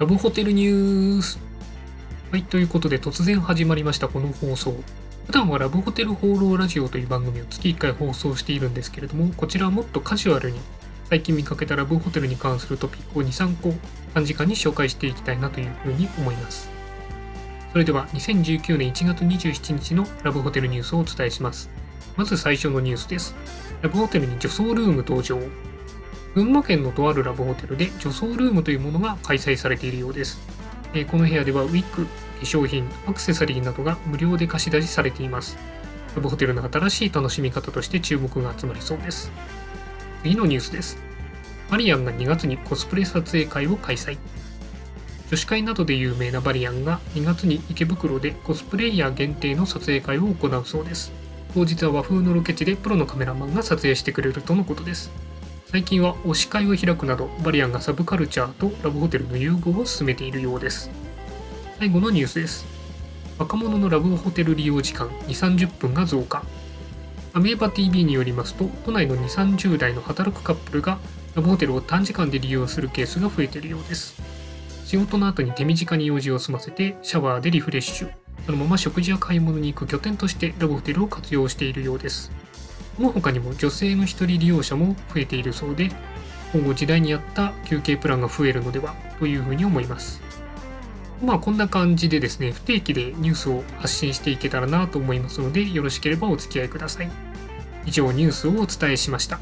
ラブホテルニュース。はい、ということで突然始まりましたこの放送。普段はラブホテル放浪ラジオという番組を月1回放送しているんですけれども、こちらはもっとカジュアルに最近見かけたラブホテルに関するトピックを 2,3 個短時間に紹介していきたいなというふうに思います。それでは2019年1月27日のラブホテルニュースをお伝えします。まず最初のニュースです。ラブホテルに女装ルーム登場。群馬県のとあるラブホテルで女装ルームというものが開催されているようです。この部屋ではウィッグ、化粧品、アクセサリーなどが無料で貸し出しされています。ラブホテルの新しい楽しみ方として注目が集まりそうです。次のニュースです。バリアンが2月にコスプレ撮影会を開催。女子会などで有名なバリアンが2月に池袋でコスプレイヤー限定の撮影会を行うそうです。当日は和風のロケ地でプロのカメラマンが撮影してくれるとのことです。最近は推し会を開くなど、バリアンがサブカルチャーとラブホテルの融合を進めているようです。最後のニュースです。若者のラブホテル利用時間 2,30 分が増加。アメーバ TV によりますと、都内の 2,30 代の働くカップルがラブホテルを短時間で利用するケースが増えているようです。仕事の後に手短に用事を済ませて、シャワーでリフレッシュ、そのまま食事や買い物に行く拠点としてラブホテルを活用しているようです。この他にも女性の一人利用者も増えているそうで、今後時代に合った休憩プランが増えるのではというふうに思います。まあこんな感じでですね、不定期でニュースを発信していけたらなと思いますので、よろしければお付き合いください。以上ニュースをお伝えしました。